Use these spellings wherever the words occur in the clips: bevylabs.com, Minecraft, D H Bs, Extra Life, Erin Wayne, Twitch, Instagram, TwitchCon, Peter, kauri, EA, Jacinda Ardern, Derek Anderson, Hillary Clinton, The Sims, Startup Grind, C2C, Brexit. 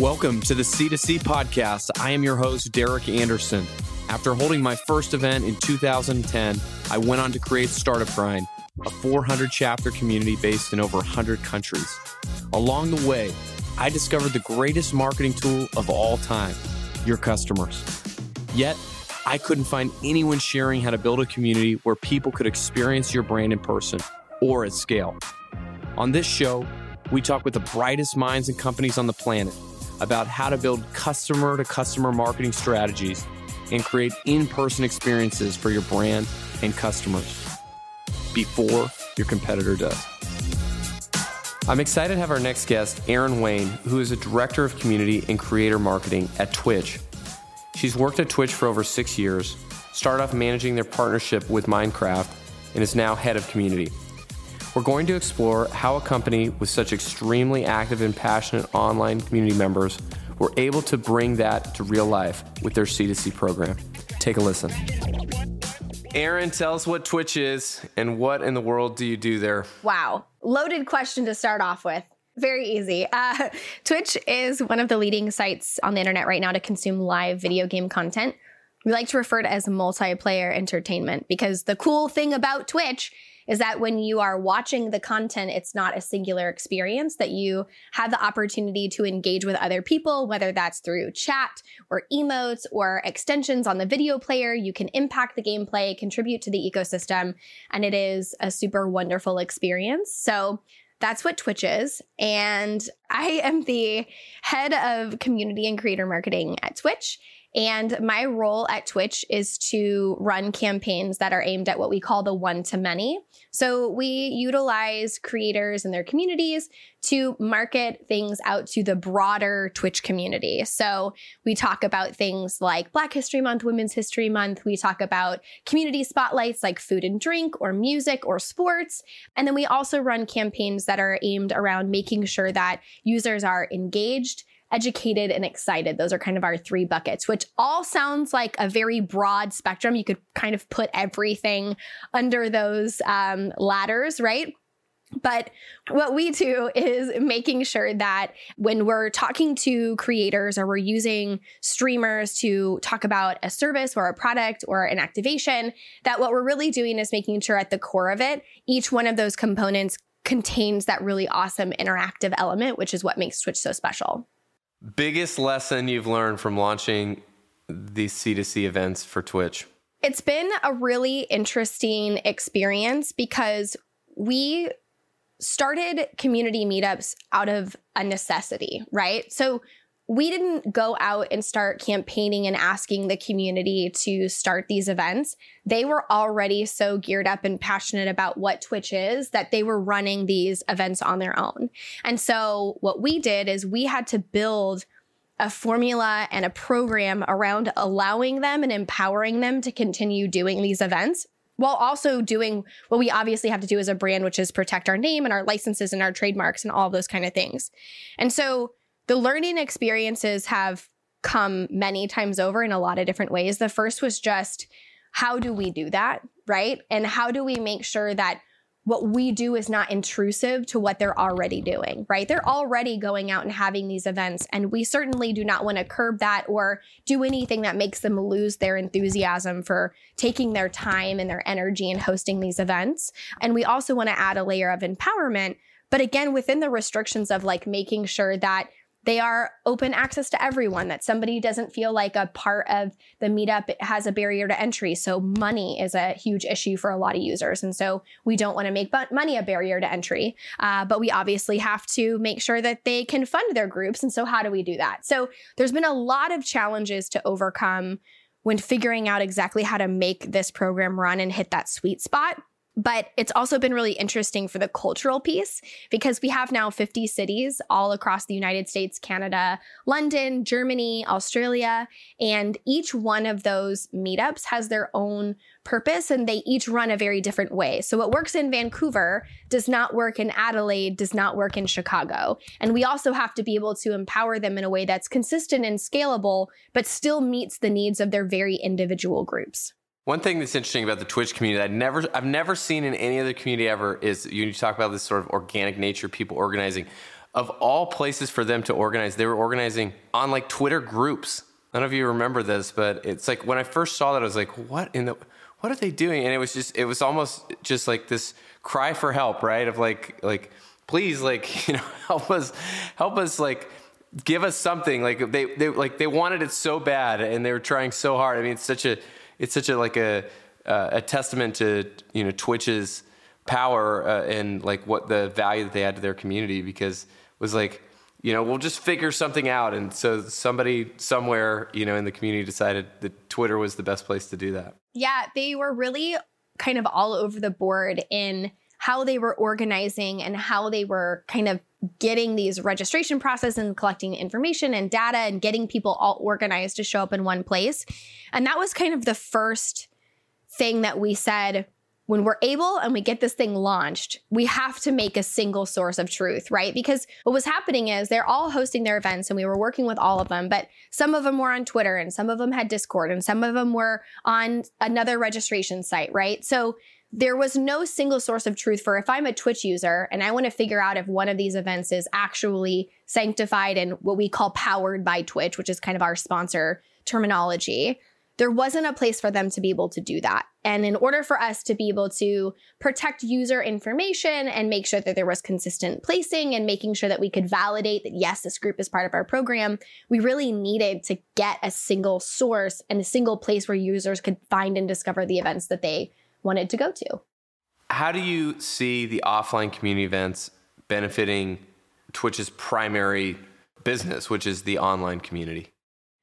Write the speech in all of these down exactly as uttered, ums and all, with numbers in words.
Welcome to the C two C podcast. I am your host, Derek Anderson. After holding my first event in two thousand ten, I went on to create Startup Grind, a four hundred chapter community based in over one hundred countries. Along the way, I discovered the greatest marketing tool of all time, your customers. Yet, I couldn't find anyone sharing how to build a community where people could experience your brand in person or at scale. On this show, we talk with the brightest minds and companies on the planet about how to build customer-to-customer marketing strategies and create in-person experiences for your brand and customers before your competitor does. I'm excited to have our next guest, Erin Wayne, who is a director of community and creator marketing at Twitch. She's worked at Twitch for over six years, started off managing their partnership with Minecraft, and is now head of community. We're going to explore how a company with such extremely active and passionate online community members were able to bring that to real life with their C two C program. Take a listen. Erin, tell us what Twitch is and what in the world do you do there? Wow. Loaded question to start off with. Very easy. Uh, Twitch is one of the leading sites on the internet right now to consume live video game content. We like to refer to it as multiplayer entertainment because the cool thing about Twitch is that when you are watching the content, it's not a singular experience, that you have the opportunity to engage with other people, whether that's through chat or emotes or extensions on the video player. You can impact the gameplay, contribute to the ecosystem, and it is a super wonderful experience. So that's what Twitch is. And I am the head of community and creator marketing at Twitch. And my role at Twitch is to run campaigns that are aimed at what we call the one-to-many. So we utilize creators and their communities to market things out to the broader Twitch community. So we talk about things like Black History Month, Women's History Month. We talk about community spotlights like food and drink or music or sports. And then we also run campaigns that are aimed around making sure that users are engaged, educated, and excited. Those are kind of our three buckets, which all sounds like a very broad spectrum. You could kind of put everything under those um, ladders, right? But what we do is making sure that when we're talking to creators or we're using streamers to talk about a service or a product or an activation, that what we're really doing is making sure at the core of it, each one of those components contains that really awesome interactive element, which is what makes Twitch so special. Biggest lesson you've learned from launching these C two C events for Twitch? It's been a really interesting experience because we started community meetups out of a necessity, right? So we didn't go out and start campaigning and asking the community to start these events. They were already so geared up and passionate about what Twitch is that they were running these events on their own. And so what we did is we had to build a formula and a program around allowing them and empowering them to continue doing these events, while also doing what we obviously have to do as a brand, which is protect our name and our licenses and our trademarks and all those kind of things. And so the learning experiences have come many times over in a lot of different ways. The first was just, how do we do that, right? And how do we make sure that what we do is not intrusive to what they're already doing, right? They're already going out and having these events, and we certainly do not want to curb that or do anything that makes them lose their enthusiasm for taking their time and their energy and hosting these events. And we also want to add a layer of empowerment, but again, within the restrictions of like making sure that they are open access to everyone, that somebody doesn't feel like a part of the meetup has a barrier to entry. So money is a huge issue for a lot of users. And so we don't want to make money a barrier to entry, uh, but we obviously have to make sure that they can fund their groups. And so how do we do that? So there's been a lot of challenges to overcome when figuring out exactly how to make this program run and hit that sweet spot. But it's also been really interesting for the cultural piece because we have now fifty cities all across the United States, Canada, London, Germany, Australia, and each one of those meetups has their own purpose and they each run a very different way. So what works in Vancouver does not work in Adelaide, does not work in Chicago. And we also have to be able to empower them in a way that's consistent and scalable, but still meets the needs of their very individual groups. One thing that's interesting about the Twitch community that I've never, I've never seen in any other community ever is you talk about this sort of organic nature, people organizing. of all places for them to organize, they were organizing on like Twitter groups. None of you remember this, but it's like when I first saw that, I was like, what in the, what are they doing? And it was just, it was almost just like this cry for help, right? Of like, like, please, like, you know, help us, help us, like, give us something. Like they, they, like they wanted it so bad and they were trying so hard. I mean, it's such a, it's such a, like a, uh, a testament to, you know, Twitch's power uh, and like what the value that they had to their community, because it was like, you know, we'll just figure something out. And so somebody somewhere, you know, in the community decided that Twitter was the best place to do that. Yeah, they were really kind of all over the board in how they were organizing and how they were kind of getting these registration process and collecting information and data and getting people all organized to show up in one place. And that was kind of the first thing that we said, when we're able and we get this thing launched, we have to make a single source of truth, right? Because what was happening is they're all hosting their events and we were working with all of them, but some of them were on Twitter and some of them had Discord and some of them were on another registration site, right? So there was no single source of truth for if I'm a Twitch user and I want to figure out if one of these events is actually sanctified and what we call powered by Twitch, which is kind of our sponsor terminology. There wasn't a place for them to be able to do that. And in order for us to be able to protect user information and make sure that there was consistent placing and making sure that we could validate that, yes, this group is part of our program, we really needed to get a single source and a single place where users could find and discover the events that they wanted to go to. How do you see the offline community events benefiting Twitch's primary business, which is the online community?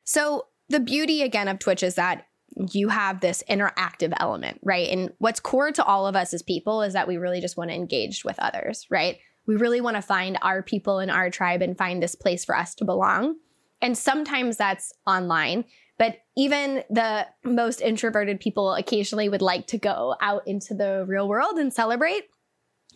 So the beauty, again, of Twitch is that you have this interactive element, right? And what's core to all of us as people is that we really just want to engage with others, right? We really want to find our people and our tribe and find this place for us to belong. And sometimes that's online, but even the most introverted people occasionally would like to go out into the real world and celebrate.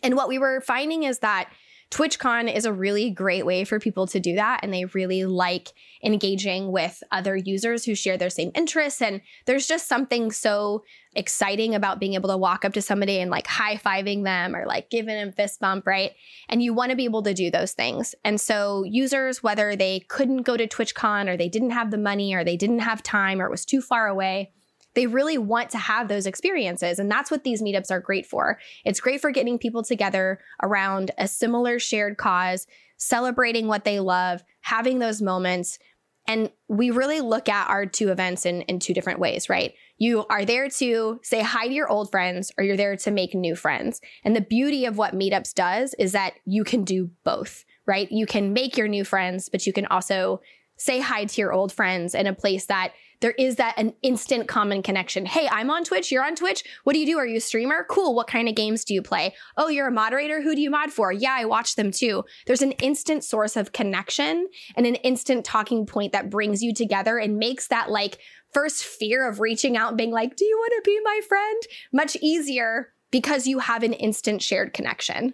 And what we were finding is that TwitchCon is a really great way for people to do that, and they really like engaging with other users who share their same interests. And there's just something so exciting about being able to walk up to somebody and like high-fiving them or like giving them fist bump, right? And you want to be able to do those things. And so users, whether they couldn't go to TwitchCon or they didn't have the money or they didn't have time or it was too far away, they really want to have those experiences. And that's what these meetups are great for. It's great for getting people together around a similar shared cause, celebrating what they love, having those moments. And we really look at our two events in, in two different ways, right? You are there to say hi to your old friends, or you're there to make new friends. And the beauty of what meetups does is that you can do both, right? You can make your new friends, but you can also say hi to your old friends in a place that there is that an instant common connection. Hey, I'm on Twitch. You're on Twitch. What do you do? Are you a streamer? Cool. What kind of games do you play? Oh, you're a moderator. Who do you mod for? Yeah, I watch them too. There's an instant source of connection and an instant talking point that brings you together and makes that like first fear of reaching out and being like, do you want to be my friend? Much easier because you have an instant shared connection.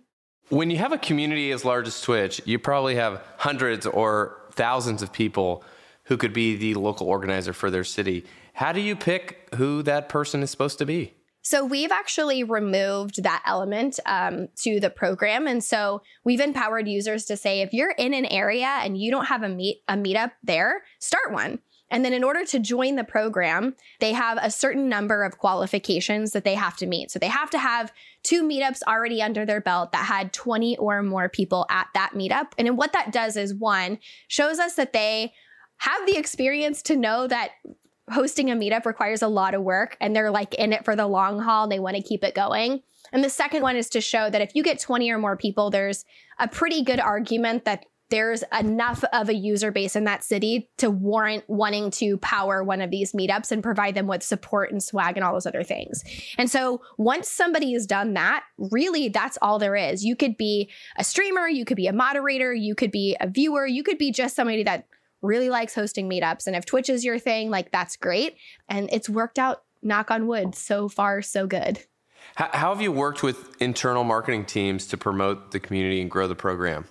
When you have a community as large as Twitch, you probably have hundreds or thousands of people who could be the local organizer for their city. How do you pick who that person is supposed to be? So we've actually removed that element um, to the program. And so we've empowered users to say, if you're in an area and you don't have a meet a meetup there, start one. And then in order to join the program, they have a certain number of qualifications that they have to meet. So they have to have two meetups already under their belt that had twenty or more people at that meetup. And then what that does is, one, shows us that they have the experience to know that hosting a meetup requires a lot of work and they're like in it for the long haul and they want to keep it going. And the second one is to show that if you get twenty or more people, there's a pretty good argument that there's enough of a user base in that city to warrant wanting to power one of these meetups and provide them with support and swag and all those other things. And so once somebody has done that, really, that's all there is. You could be a streamer, you could be a moderator, you could be a viewer, you could be just somebody that really likes hosting meetups. And if Twitch is your thing, like that's great. And it's worked out, knock on wood, so far, so good. How, how have you worked with internal marketing teams to promote the community and grow the program?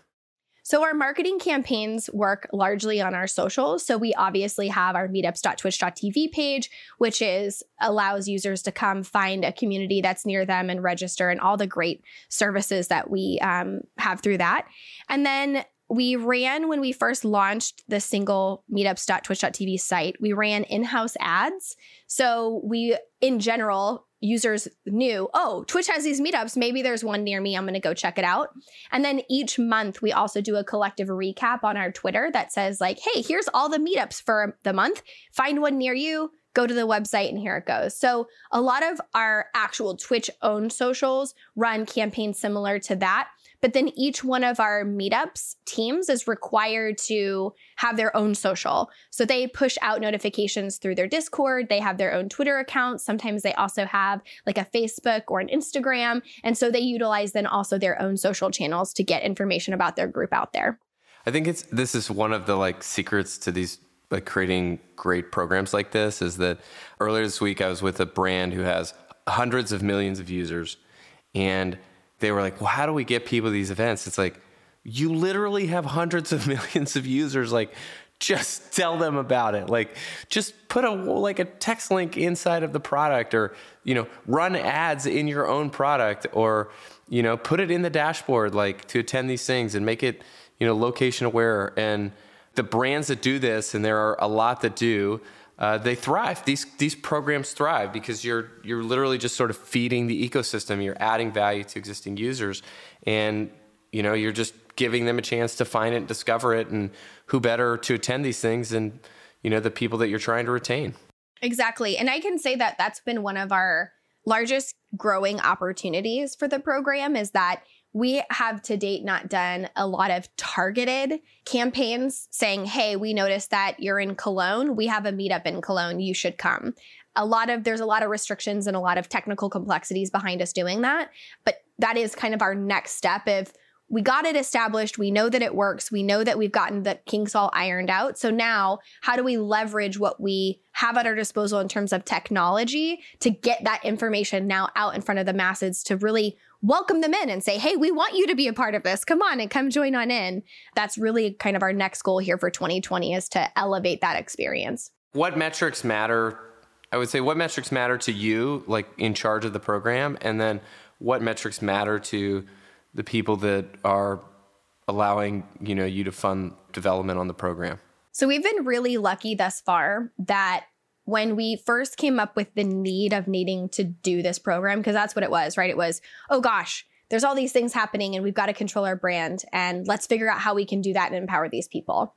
So our marketing campaigns work largely on our socials. So we obviously have our meetups dot twitch dot t v page, which is allows users to come find a community that's near them and register and all the great services that we um, have through that. And then we ran, when we first launched the single meetups dot twitch dot t v site, we ran in-house ads. So we, in general, users knew, oh, Twitch has these meetups. Maybe there's one near me. I'm going to go check it out. And then each month, we also do a collective recap on our Twitter that says like, hey, here's all the meetups for the month. Find one near you. Go to the website and here it goes. So a lot of our actual Twitch-owned socials run campaigns similar to that. But then each one of our meetups teams is required to have their own social. So they push out notifications through their Discord. They have their own Twitter accounts. Sometimes they also have like a Facebook or an Instagram. And so they utilize then also their own social channels to get information about their group out there. I think it's this is one of the like secrets to these like creating great programs like this is that earlier this week I was with a brand who has hundreds of millions of users, and they were like, well, how do we get people to these events? It's like, you literally have hundreds of millions of users. Like, just tell them about it. Like, just put a like a text link inside of the product, or, you know, run ads in your own product, or, you know, put it in the dashboard, like to attend these things and make it, you know, location aware. And the brands that do this, and there are a lot that do, Uh, they thrive. These these programs thrive because you're you're literally just sort of feeding the ecosystem. You're adding value to existing users, and you know you're just giving them a chance to find it, and discover it, and who better to attend these things than you know the people that you're trying to retain. Exactly, and I can say that that's been one of our largest growing opportunities for the program is that we have to date not done a lot of targeted campaigns saying, hey, we noticed that you're in Cologne. We have a meetup in Cologne. You should come. A lot of there's a lot of restrictions and a lot of technical complexities behind us doing that. But that is kind of our next step. If we got it established, we know that it works. We know that we've gotten the kinks all ironed out. So now how do we leverage what we have at our disposal in terms of technology to get that information now out in front of the masses to really welcome them in and say, hey, we want you to be a part of this. Come on and come join on in. That's really kind of our next goal here for twenty twenty is to elevate that experience. What metrics matter? I would say what metrics matter to you, like in charge of the program, and then what metrics matter to the people that are allowing, you know, you to fund development on the program? So we've been really lucky thus far that when we first came up with the need of needing to do this program, because that's what it was, right? It was, oh gosh, there's all these things happening and we've got to control our brand and let's figure out how we can do that and empower these people.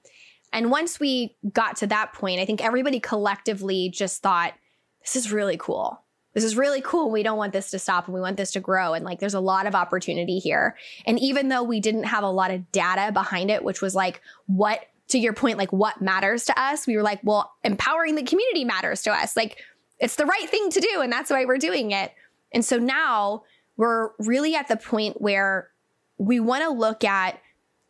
And once we got to that point, I think everybody collectively just thought, this is really cool. This is really cool. We don't want this to stop and we want this to grow. And like, there's a lot of opportunity here. And even though we didn't have a lot of data behind it, which was like, what, to your point, like what matters to us? We were like, well, empowering the community matters to us. Like it's the right thing to do. And that's why we're doing it. And so now we're really at the point where we want to look at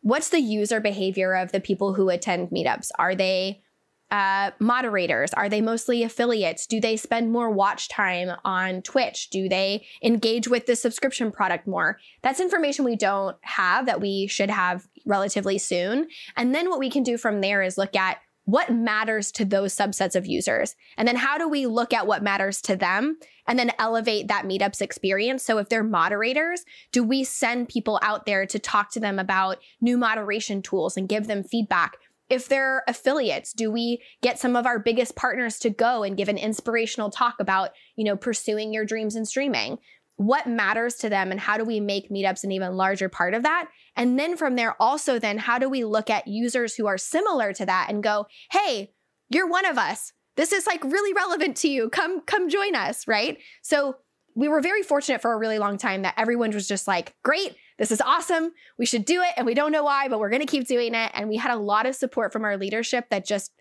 what's the user behavior of the people who attend meetups. Are they Uh, moderators? Are they mostly affiliates? Do they spend more watch time on Twitch? Do they engage with the subscription product more? That's information we don't have that we should have relatively soon. And then what we can do from there is look at what matters to those subsets of users. And then how do we look at what matters to them and then elevate that meetups experience? So if they're moderators, do we send people out there to talk to them about new moderation tools and give them feedback? If they're affiliates, do we get some of our biggest partners to go and give an inspirational talk about, you know, pursuing your dreams in streaming? What matters to them and how do we make meetups an even larger part of that? And then from there also then, how do we look at users who are similar to that and go, hey, you're one of us. This is like really relevant to you. Come, come join us, right? So we were very fortunate for a really long time that everyone was just like, great, this is awesome. We should do it. And we don't know why, but we're going to keep doing it. And we had a lot of support from our leadership that just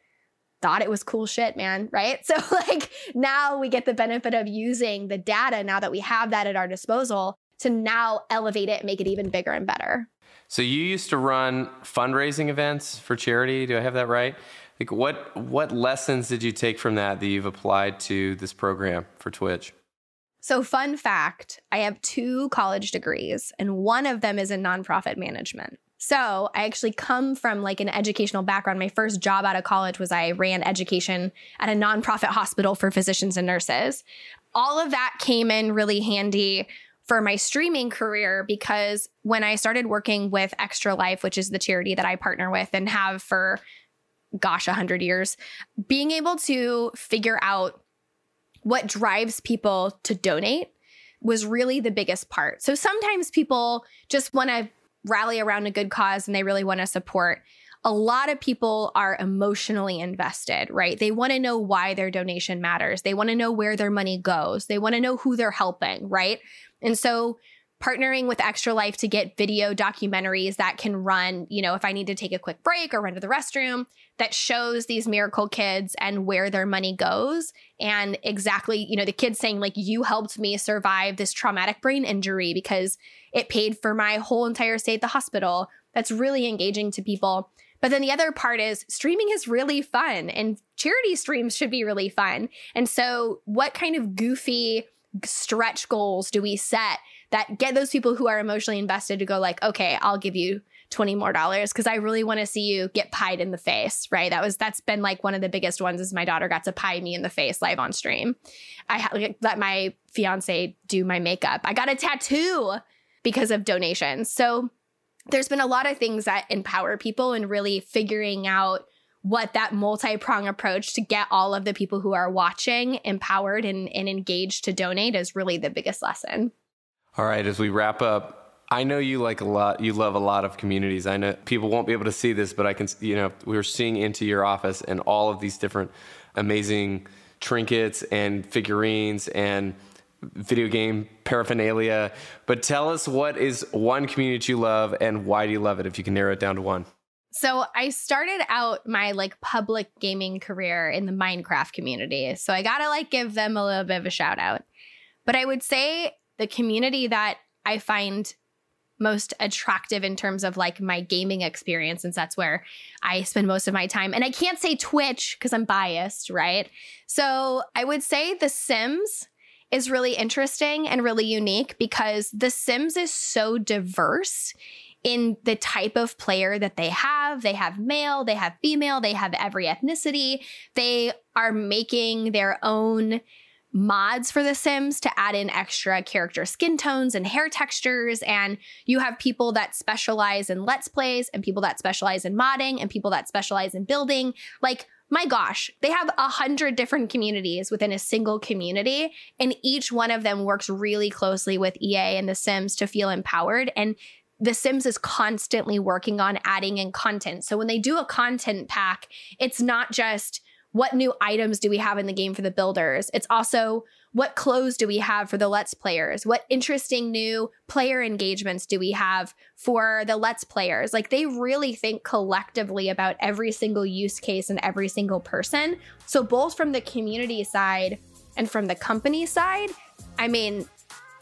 thought it was cool shit, man. Right? So like now we get the benefit of using the data now that we have that at our disposal to now elevate it and make it even bigger and better. So you used to run fundraising events for charity. Do I have that right? Like what, what lessons did you take from that that you've applied to this program for Twitch? So fun fact, I have two college degrees and one of them is in nonprofit management. So I actually come from like an educational background. My first job out of college was I ran education at a nonprofit hospital for physicians and nurses. All of that came in really handy for my streaming career, because when I started working with Extra Life, which is the charity that I partner with and have for, gosh, one hundred years, being able to figure out what drives people to donate was really the biggest part. So sometimes people just want to rally around a good cause and they really want to support. A lot of people are emotionally invested, right? They want to know why their donation matters. They want to know where their money goes. They want to know who they're helping, right? And so partnering with Extra Life to get video documentaries that can run, you know, if I need to take a quick break or run to the restroom, that shows these miracle kids and where their money goes. And exactly, you know, the kids saying like, you helped me survive this traumatic brain injury because it paid for my whole entire stay at the hospital. That's really engaging to people. But then the other part is streaming is really fun and charity streams should be really fun. And so what kind of goofy stretch goals do we set that get those people who are emotionally invested to go like, okay, I'll give you twenty more dollars because I really want to see you get pied in the face, right? That was, that's been like one of the biggest ones is my daughter got to pie me in the face live on stream. I like, let my fiance do my makeup. I got a tattoo because of donations. So there's been a lot of things that empower people and really figuring out what that multi-prong approach to get all of the people who are watching empowered and, and engaged to donate is really the biggest lesson. All right, as we wrap up, I know you like a lot, you love a lot of communities. I know people won't be able to see this, but I can, you know, we were seeing into your office and all of these different amazing trinkets and figurines and video game paraphernalia. But tell us, what is one community you love and why do you love it, if you can narrow it down to one? So I started out my like public gaming career in the Minecraft community. So I gotta like give them a little bit of a shout out. But I would say the community that I find most attractive in terms of like my gaming experience, since that's where I spend most of my time. And I can't say Twitch because I'm biased, right? So I would say The Sims is really interesting and really unique because The Sims is so diverse in the type of player that they have. They have male, they have female, they have every ethnicity. They are making their own mods for The Sims to add in extra character skin tones and hair textures. And you have people that specialize in Let's Plays and people that specialize in modding and people that specialize in building. Like, my gosh, they have a hundred different communities within a single community, and each one of them works really closely with E A and The Sims to feel empowered. And The Sims is constantly working on adding in content. So when they do a content pack, it's not just what new items do we have in the game for the builders? It's also what clothes do we have for the Let's Players? What interesting new player engagements do we have for the Let's Players? Like, they really think collectively about every single use case and every single person. So both from the community side and from the company side, I mean,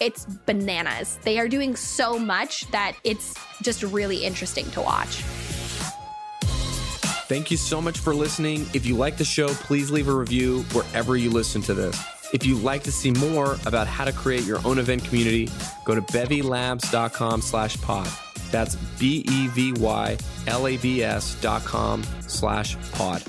it's bananas. They are doing so much that it's just really interesting to watch. Thank you so much for listening. If you like the show, please leave a review wherever you listen to this. If you'd like to see more about how to create your own event community, go to bevylabs.com slash pod. That's B-E-V-Y L-A-B-S dot com slash pod.